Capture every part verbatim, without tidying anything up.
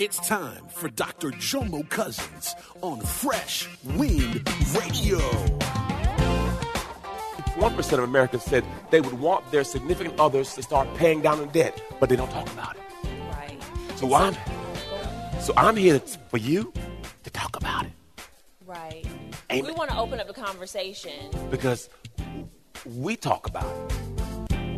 It's time for Doctor Jomo Cousins on Fresh Wind Radio. one percent of Americans said they would want their significant others to start paying down their debt, but they don't talk about it. Right. So I'm, so I'm here for you to talk about it. Right. Amen. We want to open up the conversation. Because we talk about it.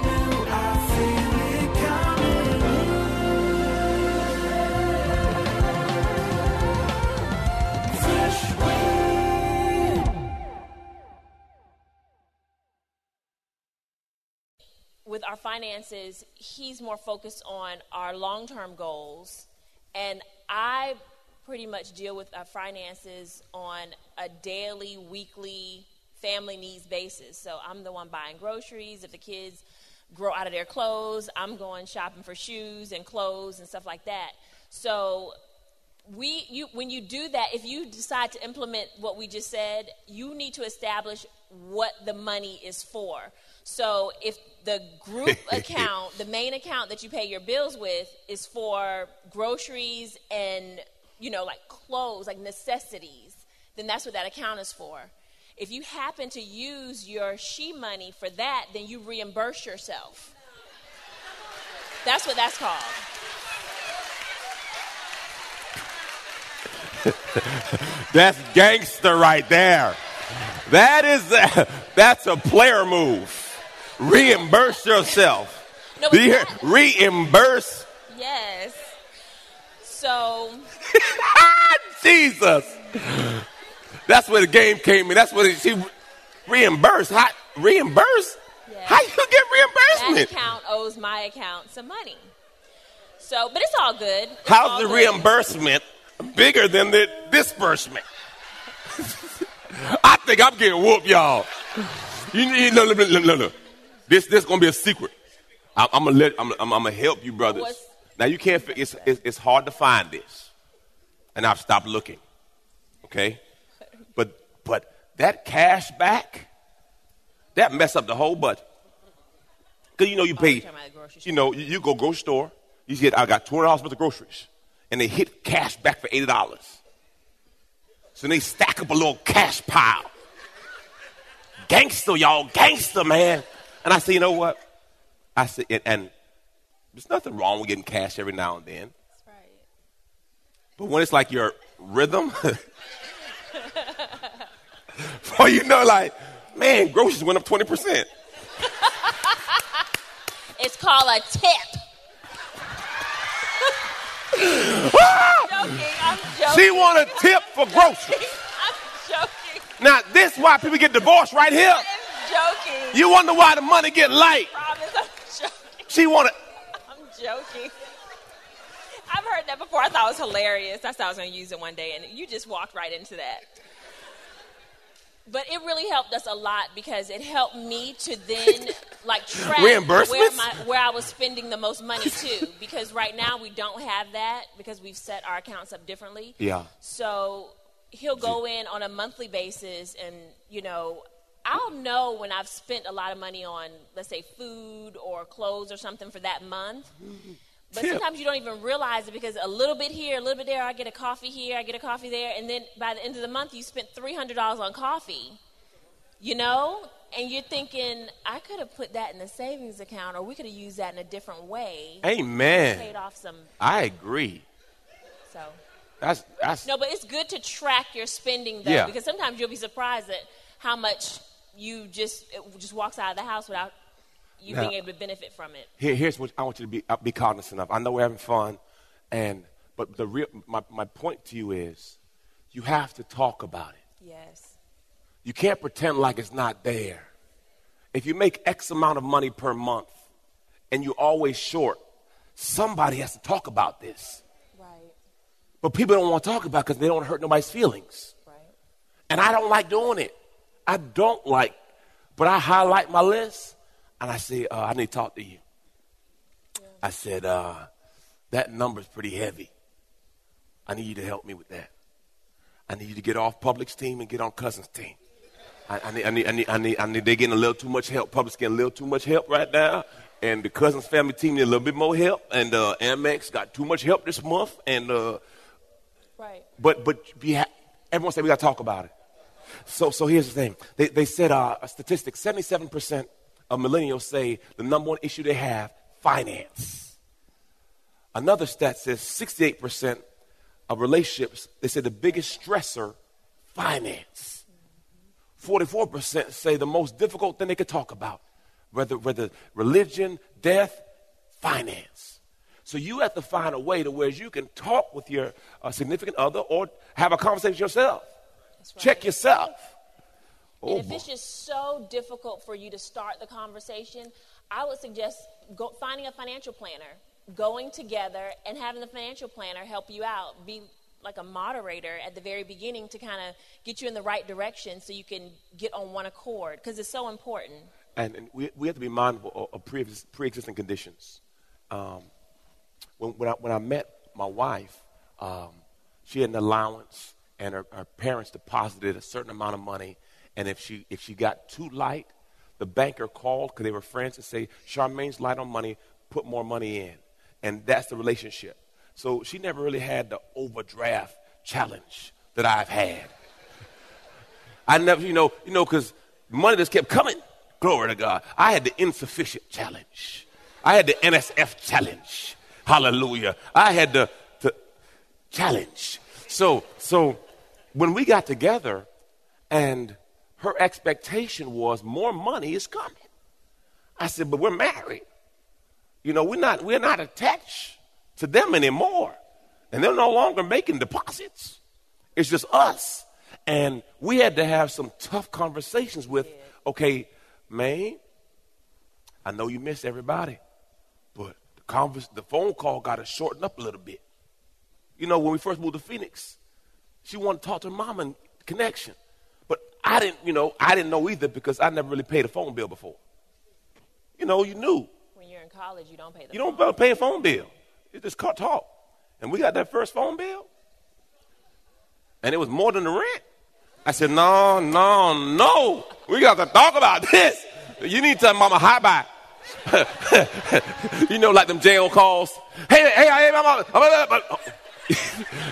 new. I feel it coming. Fresh wind. With our finances, he's more focused on our long-term goals, and I pretty much deal with our finances on a daily, weekly, family needs basis. So I'm the one buying groceries. If the kids grow out of their clothes, I'm going shopping for shoes and clothes and stuff like that. So we, you, when you do that, if you decide to implement what we just said, you need to establish what the money is for. So if the group account, the main account that you pay your bills with is for groceries and, you know, like clothes, like necessities, then that's what that account is for. If you happen to use your she money for that, then you reimburse yourself. That's what that's called. That's gangster right there. That is, a, that's a player move. Reimburse yourself. No, Do you hear? Reimburse. Yes. So. Jesus. That's where the game came in. That's where it, she reimbursed. How, reimburse? Yes. How you get reimbursement? That account owes my account some money. So, but it's all good. It's How's all the good. Reimbursement bigger than the disbursement? I think I'm getting whooped, y'all. You need no, no, no, no, no. This this gonna be a secret. I, I'm gonna let I'm, I'm, I'm gonna help you, brothers. What's, now you can't. It's, it's it's hard to find this, and I've stopped looking. Okay, but but that cash back, that mess up the whole budget. Cause you know you pay. You know you, you go grocery store. You said I got two hundred dollars worth of groceries, and they hit cash back for eighty dollars. So they stack up a little cash pile. Gangster, y'all, gangster, man. And I said, you know what? I said, and, and there's nothing wrong with getting cash every now and then. That's right. But when it's like your rhythm, boy, you know, like, man, groceries went up twenty percent. It's called a tip. Ah! I'm joking, I'm joking. She want a tip for groceries. I'm joking. Now, this is why people get divorced right here. I'm joking. You wonder why the money get light. I promise I'm joking. She wanted. I'm joking. I've heard that before. I thought it was hilarious. I thought I was going to use it one day, and you just walked right into that. But it really helped us a lot because it helped me to then, like, track where, my, where I was spending the most money, too. Because right now we don't have that because we've set our accounts up differently. Yeah. So he'll go in on a monthly basis and, you know, I'll know when I've spent a lot of money on, let's say, food or clothes or something for that month. But Tip. Sometimes you don't even realize it because a little bit here, a little bit there, I get a coffee here, I get a coffee there. And then by the end of the month, you spent three hundred dollars on coffee, you know, and you're thinking, I could have put that in the savings account or we could have used that in a different way. Amen. Paid off some. I agree. So. That's, that's, no, but it's good to track your spending, though, yeah. Because sometimes you'll be surprised at how much you just it just walks out of the house without you now, being able to benefit from it. Here, here's what I want you to be, be cognizant of. I know we're having fun, and but the real my, my point to you is you have to talk about it. Yes. You can't pretend like it's not there. If you make X amount of money per month and you're always short, somebody has to talk about this. Right. But people don't want to talk about it because they don't want to hurt nobody's feelings. Right. And I don't like doing it. I don't like, but I highlight my list and I say, uh, I need to talk to you. Yeah. I said, uh, that number's pretty heavy. I need you to help me with that. I need you to get off Publix team and get on Cousins team. I, I, need, I, need, I, need, I, need, I need, they're getting a little too much help. Publix getting a little too much help right now. And the Cousins family team need a little bit more help. And uh, Amex got too much help this month. And uh, right. But, but ha- everyone said we got to talk about it. So so here's the thing. They, they said uh, a statistic, seventy-seven percent of millennials say the number one issue they have, finance. Another stat says sixty-eight percent of relationships, they say the biggest stressor, finance. forty-four percent say the most difficult thing they could talk about, whether, whether religion, death, finance. So you have to find a way to where you can talk with your uh, significant other or have a conversation yourself. Right. Check yourself. Oh, and if it's just so difficult for you to start the conversation, I would suggest go, finding a financial planner, going together and having the financial planner help you out. Be like a moderator at the very beginning to kind of get you in the right direction so you can get on one accord because it's so important. And, and we, we have to be mindful of pre, pre-existing conditions. Um, when, when, I, when I met my wife, um, she had an allowance. And her, her parents deposited a certain amount of money. And if she if she got too light, the banker called because they were friends and say, Charmaine's light on money, put more money in. And that's the relationship. So she never really had the overdraft challenge that I've had. I never, you know, you know, because money just kept coming. Glory to God. I had the insufficient challenge. I had the N S F challenge. Hallelujah. I had the, the challenge. So, so when we got together and her expectation was more money is coming. I said, but we're married. You know, we're not, we're not attached to them anymore. And they're no longer making deposits. It's just us. And we had to have some tough conversations with, okay, man, I know you miss everybody, but the converse, the phone call got to shorten up a little bit. You know, when we first moved to Phoenix, she wanted to talk to her mom in connection. But I didn't, you know, I didn't know either because I never really paid a phone bill before. You know, you knew. When you're in college, you don't pay the you phone bill. You don't pay a phone bill. It's just cut talk. And we got that first phone bill. And it was more than the rent. I said, no, no, no. We got to talk about this. You need to tell mama hi-bye. You know, like them jail calls. Hey, hey, hey, mama. mama.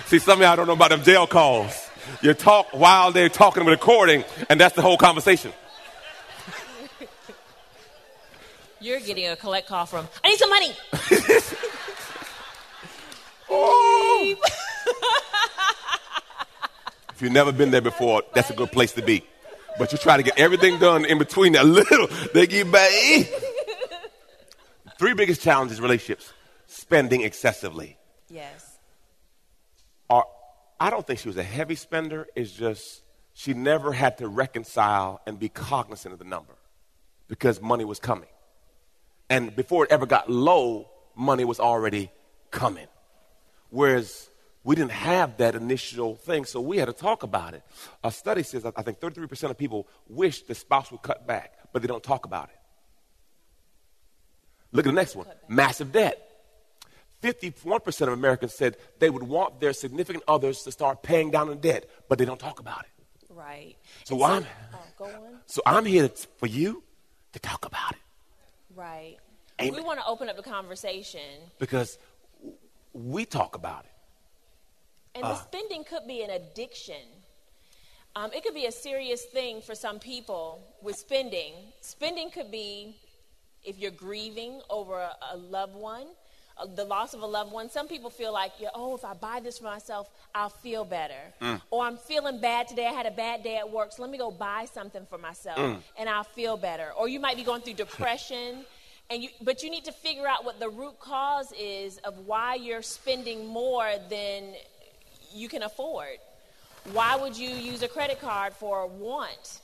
See, some of y'all don't know about them jail calls. You talk while they're talking and recording, and that's the whole conversation. You're getting a collect call from, I need some money. Oh. If you've never been there before, that's, that's a good place to be. But you try to get everything done in between that little. They get back. Three biggest challenges in relationships, spending excessively. Yes. I don't think she was a heavy spender. It's just she never had to reconcile and be cognizant of the number because money was coming. And before it ever got low, money was already coming. Whereas we didn't have that initial thing, so we had to talk about it. A study says I think thirty-three percent of people wish the spouse would cut back, but they don't talk about it. Look at the next one, massive debt. fifty-one percent of Americans said they would want their significant others to start paying down the debt, but they don't talk about it. Right. So, so I'm oh, go on. So I'm here to, for you to talk about it. Right. Amen. We want to open up the conversation. Because we talk about it. And uh, the spending could be an addiction. Um, it could be a serious thing for some people with spending. Spending could be if you're grieving over a, a loved one. The loss of a loved one. Some people feel like, oh, if I buy this for myself, I'll feel better. Mm. Or I'm feeling bad today. I had a bad day at work, so let me go buy something for myself, mm. and I'll feel better. Or you might be going through depression, And you, but you need to figure out what the root cause is of why you're spending more than you can afford. Why would you use a credit card for a want?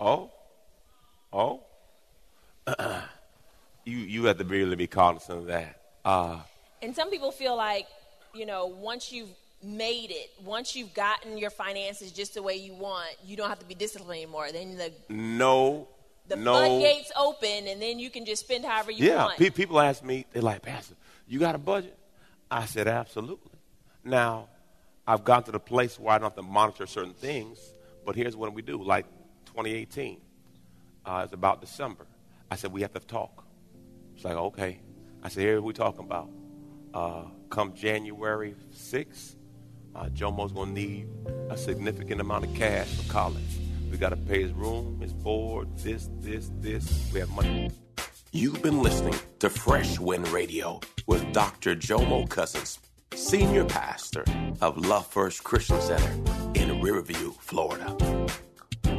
Oh, oh, you you have to really be cognizant of that. Uh, and some people feel like, you know, once you've made it, once you've gotten your finances just the way you want, you don't have to be disciplined anymore. Then the no. The no. floodgates open, and then you can just spend however you yeah, want. Yeah, pe- people ask me, they're like, Pastor, you got a budget? I said, absolutely. Now, I've gotten to the place where I don't have to monitor certain things, but here's what we do. Like twenty eighteen, uh, it's about December. I said, we have to talk. It's like, okay. I said, here's what we're talking about. Uh, come January sixth, uh, Jomo's going to need a significant amount of cash for college. We got to pay his room, his board, this, this, this. We have money. You've been listening to Fresh Wind Radio with Doctor Jomo Cousins, senior pastor of Love First Christian Center in Riverview, Florida.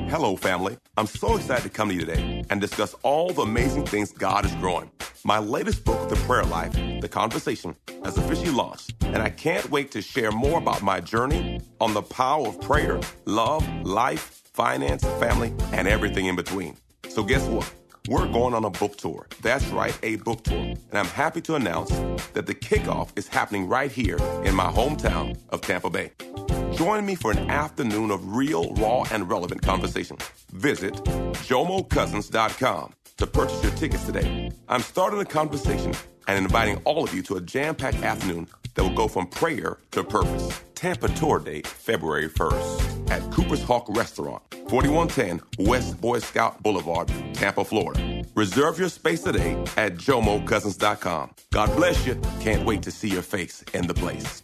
Hello, family. I'm so excited to come to you today and discuss all the amazing things God is growing. My latest book, The Prayer Life, The Conversation, has officially launched, and I can't wait to share more about my journey on the power of prayer, love, life, finance, family, and everything in between. So guess what? We're going on a book tour. That's right, a book tour. And I'm happy to announce that the kickoff is happening right here in my hometown of Tampa Bay. Join me for an afternoon of real, raw, and relevant conversation. Visit jomo cousins dot com to purchase your tickets today. I'm starting a conversation and inviting all of you to a jam-packed afternoon that will go from prayer to purpose. Tampa tour date, February first at Cooper's Hawk Restaurant, forty-one ten West Boy Scout Boulevard, Tampa, Florida. Reserve your space today at jomo cousins dot com. God bless you. Can't wait to see your face in the place.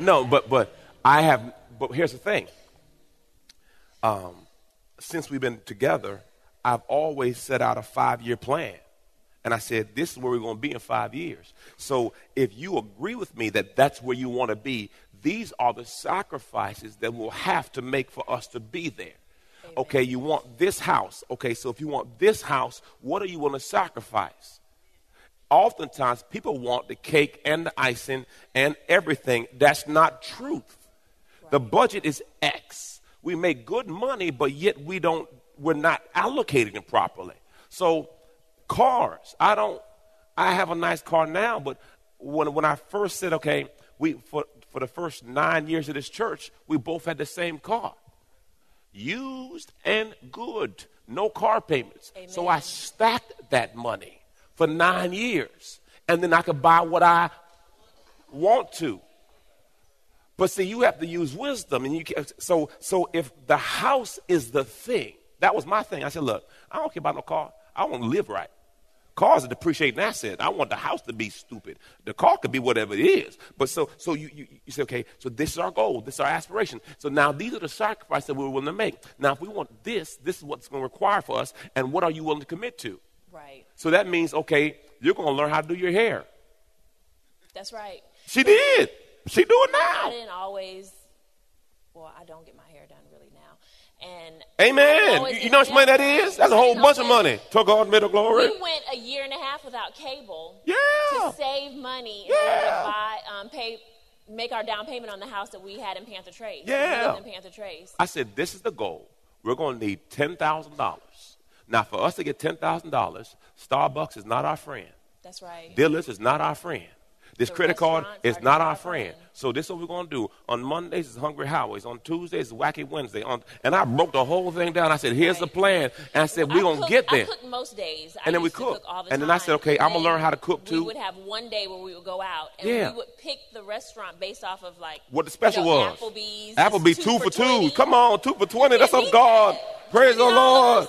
No, but but I have. But here's the thing. Um, since we've been together, I've always set out a five-year plan, and I said this is where we're going to be in five years. So if you agree with me that that's where you want to be, these are the sacrifices that we'll have to make for us to be there. Amen. Okay, you want this house. Okay, so if you want this house, what are you willing to sacrifice? Oftentimes, people want the cake and the icing and everything. That's not truth. Right. The budget is X. We make good money, but yet we don't, we're not allocating it properly. So cars, I don't, I have a nice car now, but when when I first said, okay, we for, for the first nine years of this church, we both had the same car. Used and good. No car payments. Amen. So I stacked that money for nine years, and then I could buy what I want to. But see, you have to use wisdom, and you can, so so if the house is the thing, that was my thing. I said, look, I don't care about no car. I want to live right. Cars are depreciating assets. I want the house to be stupid. The car could be whatever it is. But so so you, you, you say, okay, so this is our goal. This is our aspiration. So now these are the sacrifices that we're willing to make. Now, if we want this, this is what's going to require for us, and what are you willing to commit to? Right. So that means, okay, you're going to learn how to do your hair. That's right. She did. She do it now. I didn't always, well, I don't get my hair done really now. And amen. You know how much money that is? That's a whole bunch of money. To God be the glory. We went a year and a half without cable. Yeah. To save money. Yeah. In order to buy, um, pay, make our down payment on the house that we had in Panther Trace. Yeah. In Panther Trace. I said, this is the goal. We're going to need ten thousand dollars. Now, for us to get ten thousand dollars, Starbucks is not our friend. That's right. Dillard's is not our friend. This the credit card is not our friend. friend. So this is what we're going to do. On Mondays is Hungry Howie's. On Tuesdays is Wacky Wednesday. On, and I broke the whole thing down. I said, here's right. the plan. And I said, we're going to get there. I cook most days. And I then we cook. cook all the and time. Then I said, okay, I'm going to learn how to cook too. We would have one day where we would go out. And yeah. we would pick the restaurant based off of like. What the special you know, was. Applebee's. Applebee's two, two for two. Come on, two for twenty. That's of God. Praise the Lord.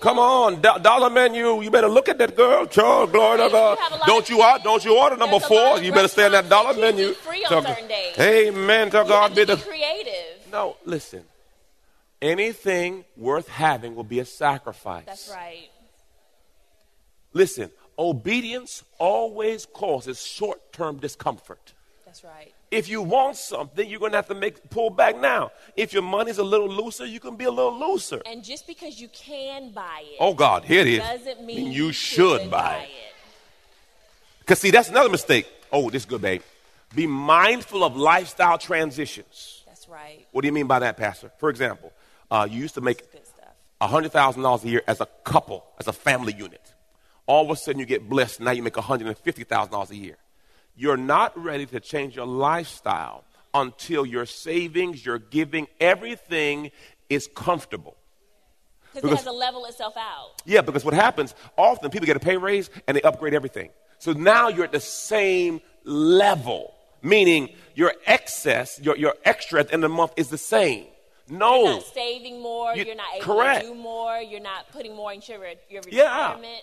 Come on. Do- dollar menu. You better look at that girl. Charles, glory to God. Don't you, order, don't you order number four. You better stay on that dollar menu. Free on certain days. Amen. To God be the creative. No, listen. Anything worth having will be a sacrifice. That's right. Listen, obedience always causes short-term discomfort. That's right. If you want something, you're going to have to make pull back now. If your money's a little looser, you can be a little looser. And just because you can buy it. Oh, God, here it is. Doesn't mean you should buy it. Because, see, that's another mistake. Oh, this is good, babe. Be mindful of lifestyle transitions. That's right. What do you mean by that, Pastor? For example, uh, you used to make one hundred thousand dollars a year as a couple, as a family unit. All of a sudden, you get blessed. Now you make one hundred fifty thousand dollars a year. You're not ready to change your lifestyle until your savings, your giving, everything is comfortable. Because it has to level itself out. Yeah, because what happens, often people get a pay raise and they upgrade everything. So now you're at the same level, meaning your excess, your, your extra at the end of the month is the same. No. You're not saving more. You're, you're not able correct. to do more. You're not putting more into your, your retirement. Yeah.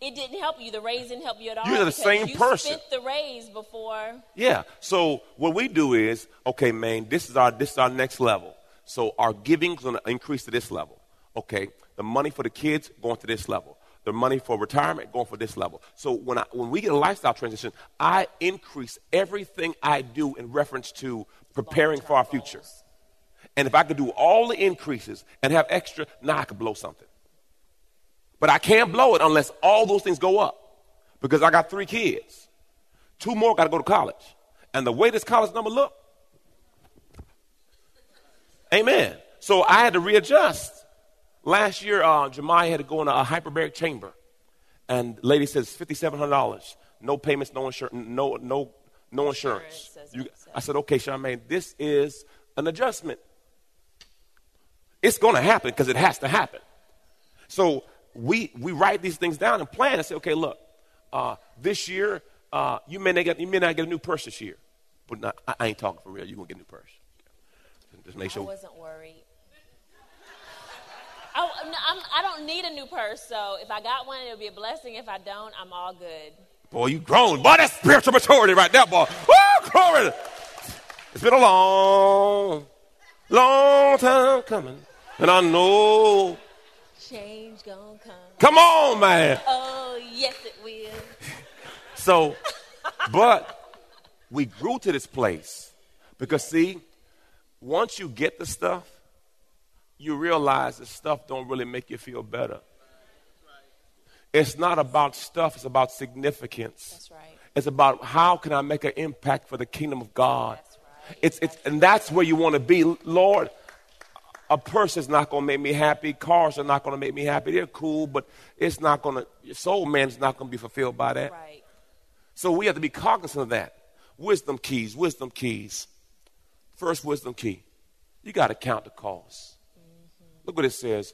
It didn't help you. The raise didn't help you at all. You're the same you person. You spent the raise before. Yeah. So what we do is, okay, man, this is our this is our next level. So our giving's going to increase to this level. Okay. The money for the kids going to this level. The money for retirement going for this level. So when I when we get a lifestyle transition, I increase everything I do in reference to preparing for our goals. Future. And if I could do all the increases and have extra, now I could blow something. But I can't blow it unless all those things go up because I got three kids. Two more got to go to college. And the way this college number look, amen. So I had to readjust. Last year, uh, Jemai had to go in a hyperbaric chamber. And the lady says, five thousand seven hundred dollars. No payments, no, insur- no, no, no insurance. insurance you, I said, okay, Charmaine, this is an adjustment. It's going to happen because it has to happen. So We we write these things down and plan and say, okay, look, uh, this year uh, you may not get you may not get a new purse this year, but not, I, I ain't talking for real. You gonna get a new purse? Just make sure. I wasn't worried. I, no, I'm, I don't need a new purse, so if I got one, it'll be a blessing. If I don't, I'm all good. Boy, you grown, boy. That's spiritual maturity right there, boy. Woo, glory! It's been a long, long time coming, and I know. Change gonna come. Come on, man. Oh, yes, it will. So, but we grew to this place because, see, once you get the stuff, you realize the stuff don't really make you feel better. It's not about stuff. It's about significance. That's right. It's about how can I make an impact for the kingdom of God. That's right. It's, it's, and that's where you want to be, Lord. A purse is not going to make me happy. Cars are not going to make me happy. They're cool, but it's not going to, your soul man's not going to be fulfilled by that. Right. So we have to be cognizant of that. Wisdom keys, wisdom keys. First wisdom key, you got to count the cost. Mm-hmm. Look what it says.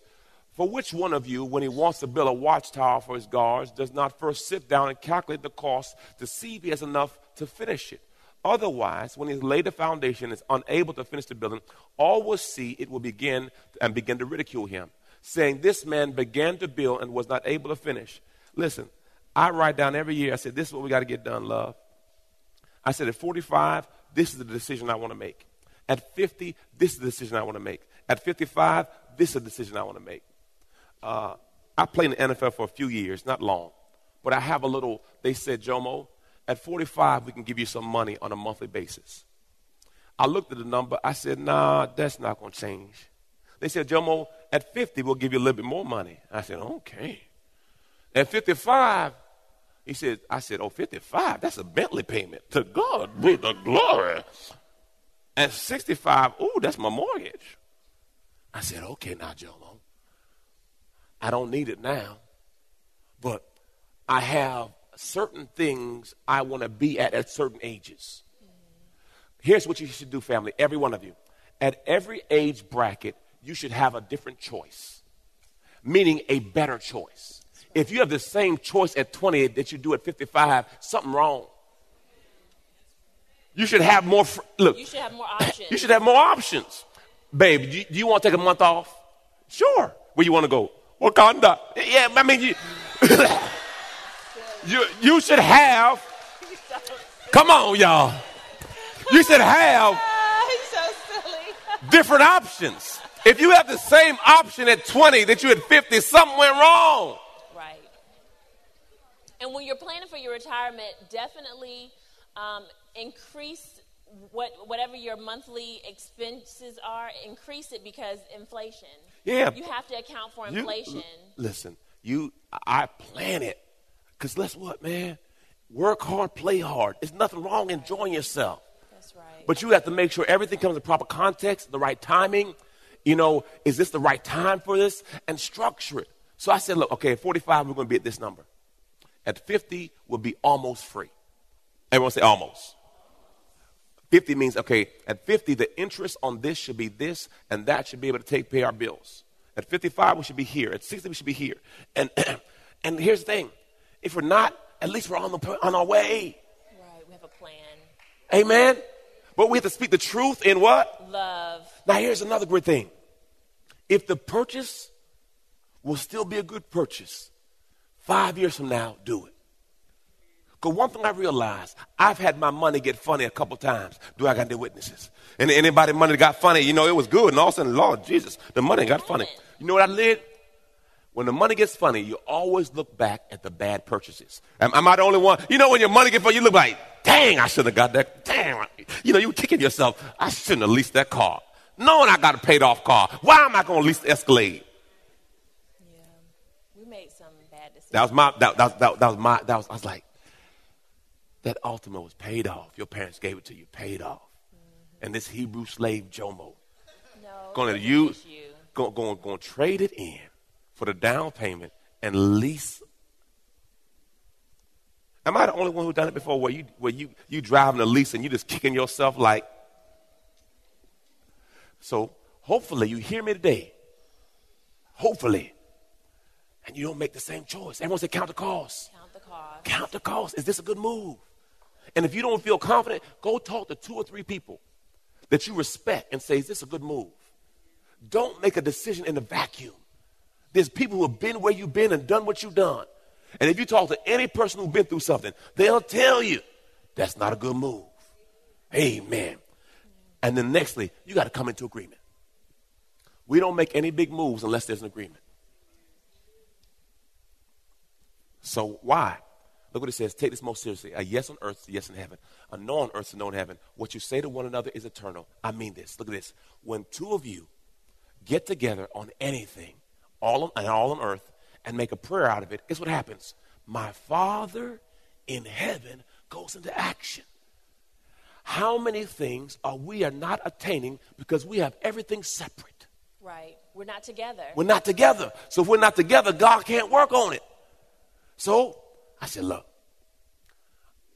For which one of you, when he wants to build a watchtower for his guards, does not first sit down and calculate the cost to see if he has enough to finish it? Otherwise, when he has laid the foundation and is unable to finish the building, all will see it will begin and begin to ridicule him, saying, this man began to build and was not able to finish. Listen, I write down every year, I said, this is what we got to get done, love. I said, at forty-five, this is the decision I want to make. At fifty, this is the decision I want to make. At fifty-five, this is the decision I want to make. Uh, I played in the N F L for a few years, not long, but I have a little, they said, Jomo, at forty-five, we can give you some money on a monthly basis. I looked at the number. I said, nah, that's not going to change. They said, Jomo, at fifty, we'll give you a little bit more money. I said, okay. At fifty-five, he said, I said, oh, fifty-five, that's a Bentley payment. To God be the glory. At sixty-five, ooh, that's my mortgage. I said, okay, now, Jomo, I don't need it now, but I have certain things I want to be at at certain ages. Here's what you should do, family, every one of you. At every age bracket, you should have a different choice, meaning a better choice. If you have the same choice at twenty that you do at fifty-five, something wrong. You should have more, fr- look. You should have more options. You should have more options. Babe, do you, you want to take a month off? Sure. Where you want to go? Wakanda. Yeah, I mean, you, you, you should have, come on, y'all. You should have different options. If you have the same option at twenty that you had fifty, something went wrong. Right. And when you're planning for your retirement, definitely um, increase what whatever your monthly expenses are, increase it because inflation. Yeah. You have to account for inflation. You, listen, you, I plan it because guess what, man? Work hard, play hard. There's nothing wrong enjoying yourself. That's right. But you have to make sure everything comes in proper context, the right timing. You know, is this the right time for this? And structure it. So I said, look, okay, at forty-five, we're going to be at this number. At fifty, we'll be almost free. Everyone say almost. fifty means, okay, at fifty, the interest on this should be this, and that should be able to take pay our bills. At fifty-five, we should be here. At sixty, we should be here. And and here's the thing. If we're not, at least we're on, the, on our way. Right, we have a plan. Amen? But we have to speak the truth in what? Love. Now, here's another great thing. If the purchase will still be a good purchase, five years from now, do it. Because one thing I realized, I've had my money get funny a couple times. Do I got any witnesses? And anybody money got funny, you know, it was good. And all of a sudden, Lord Jesus, the money got funny. You know what I did? When the money gets funny, you always look back at the bad purchases. Am, am I the only one? You know, when your money gets funny, you look like, dang, I shouldn't have got that. Dang, you know, you're kicking yourself. I shouldn't have leased that car. Knowing I got a paid off car, why am I going to lease the Escalade? Yeah, we made some bad decisions. That was my, that, that, that, that was my, that was, I was like, that Altima was paid off. Your parents gave it to you, paid off. Mm-hmm. And this Hebrew slave Jomo, no, going to use, going going going to trade it in for the down payment and lease. Am I the only one who done it before where you where you you driving a lease and you just kicking yourself like? So hopefully you hear me today. Hopefully. And you don't make the same choice. Everyone say count the cost. Count the cost. Count the cost. Is this a good move? And if you don't feel confident, go talk to two or three people that you respect and say, is this a good move? Don't make a decision in a vacuum. There's people who have been where you've been and done what you've done. And if you talk to any person who's been through something, they'll tell you that's not a good move. Amen. And then nextly, you got to come into agreement. We don't make any big moves unless there's an agreement. So why? Look what it says. Take this most seriously. A yes on earth is a yes in heaven. A no on earth is a no in heaven. What you say to one another is eternal. I mean this. Look at this. When two of you get together on anything, all on, and all on earth, and make a prayer out of it, guess what happens? My Father in heaven goes into action. How many things are we are not attaining because we have everything separate? Right. We're not together. We're not together. So if we're not together, God can't work on it. So I said, look,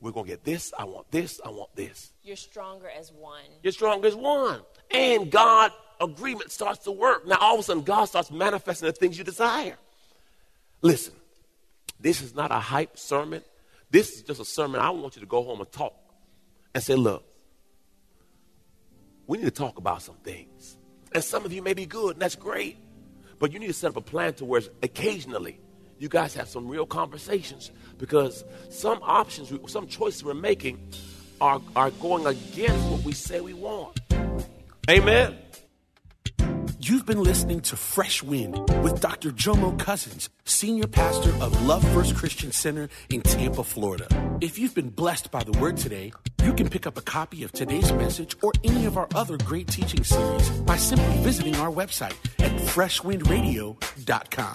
we're going to get this. I want this. I want this. You're stronger as one. You're stronger as one. And God agreement starts to work. Now, all of a sudden, God starts manifesting the things you desire. Listen, this is not a hype sermon. This is just a sermon. I want you to go home and talk and say, look, we need to talk about some things. And some of you may be good, and that's great. But you need to set up a plan to where occasionally you guys have some real conversations, because some options, some choices we're making are, are going against what we say we want. Amen. You've been listening to Fresh Wind with Doctor Jomo Cousins, Senior Pastor of Love First Christian Center in Tampa, Florida. If you've been blessed by the word today, you can pick up a copy of today's message or any of our other great teaching series by simply visiting our website at fresh wind radio dot com.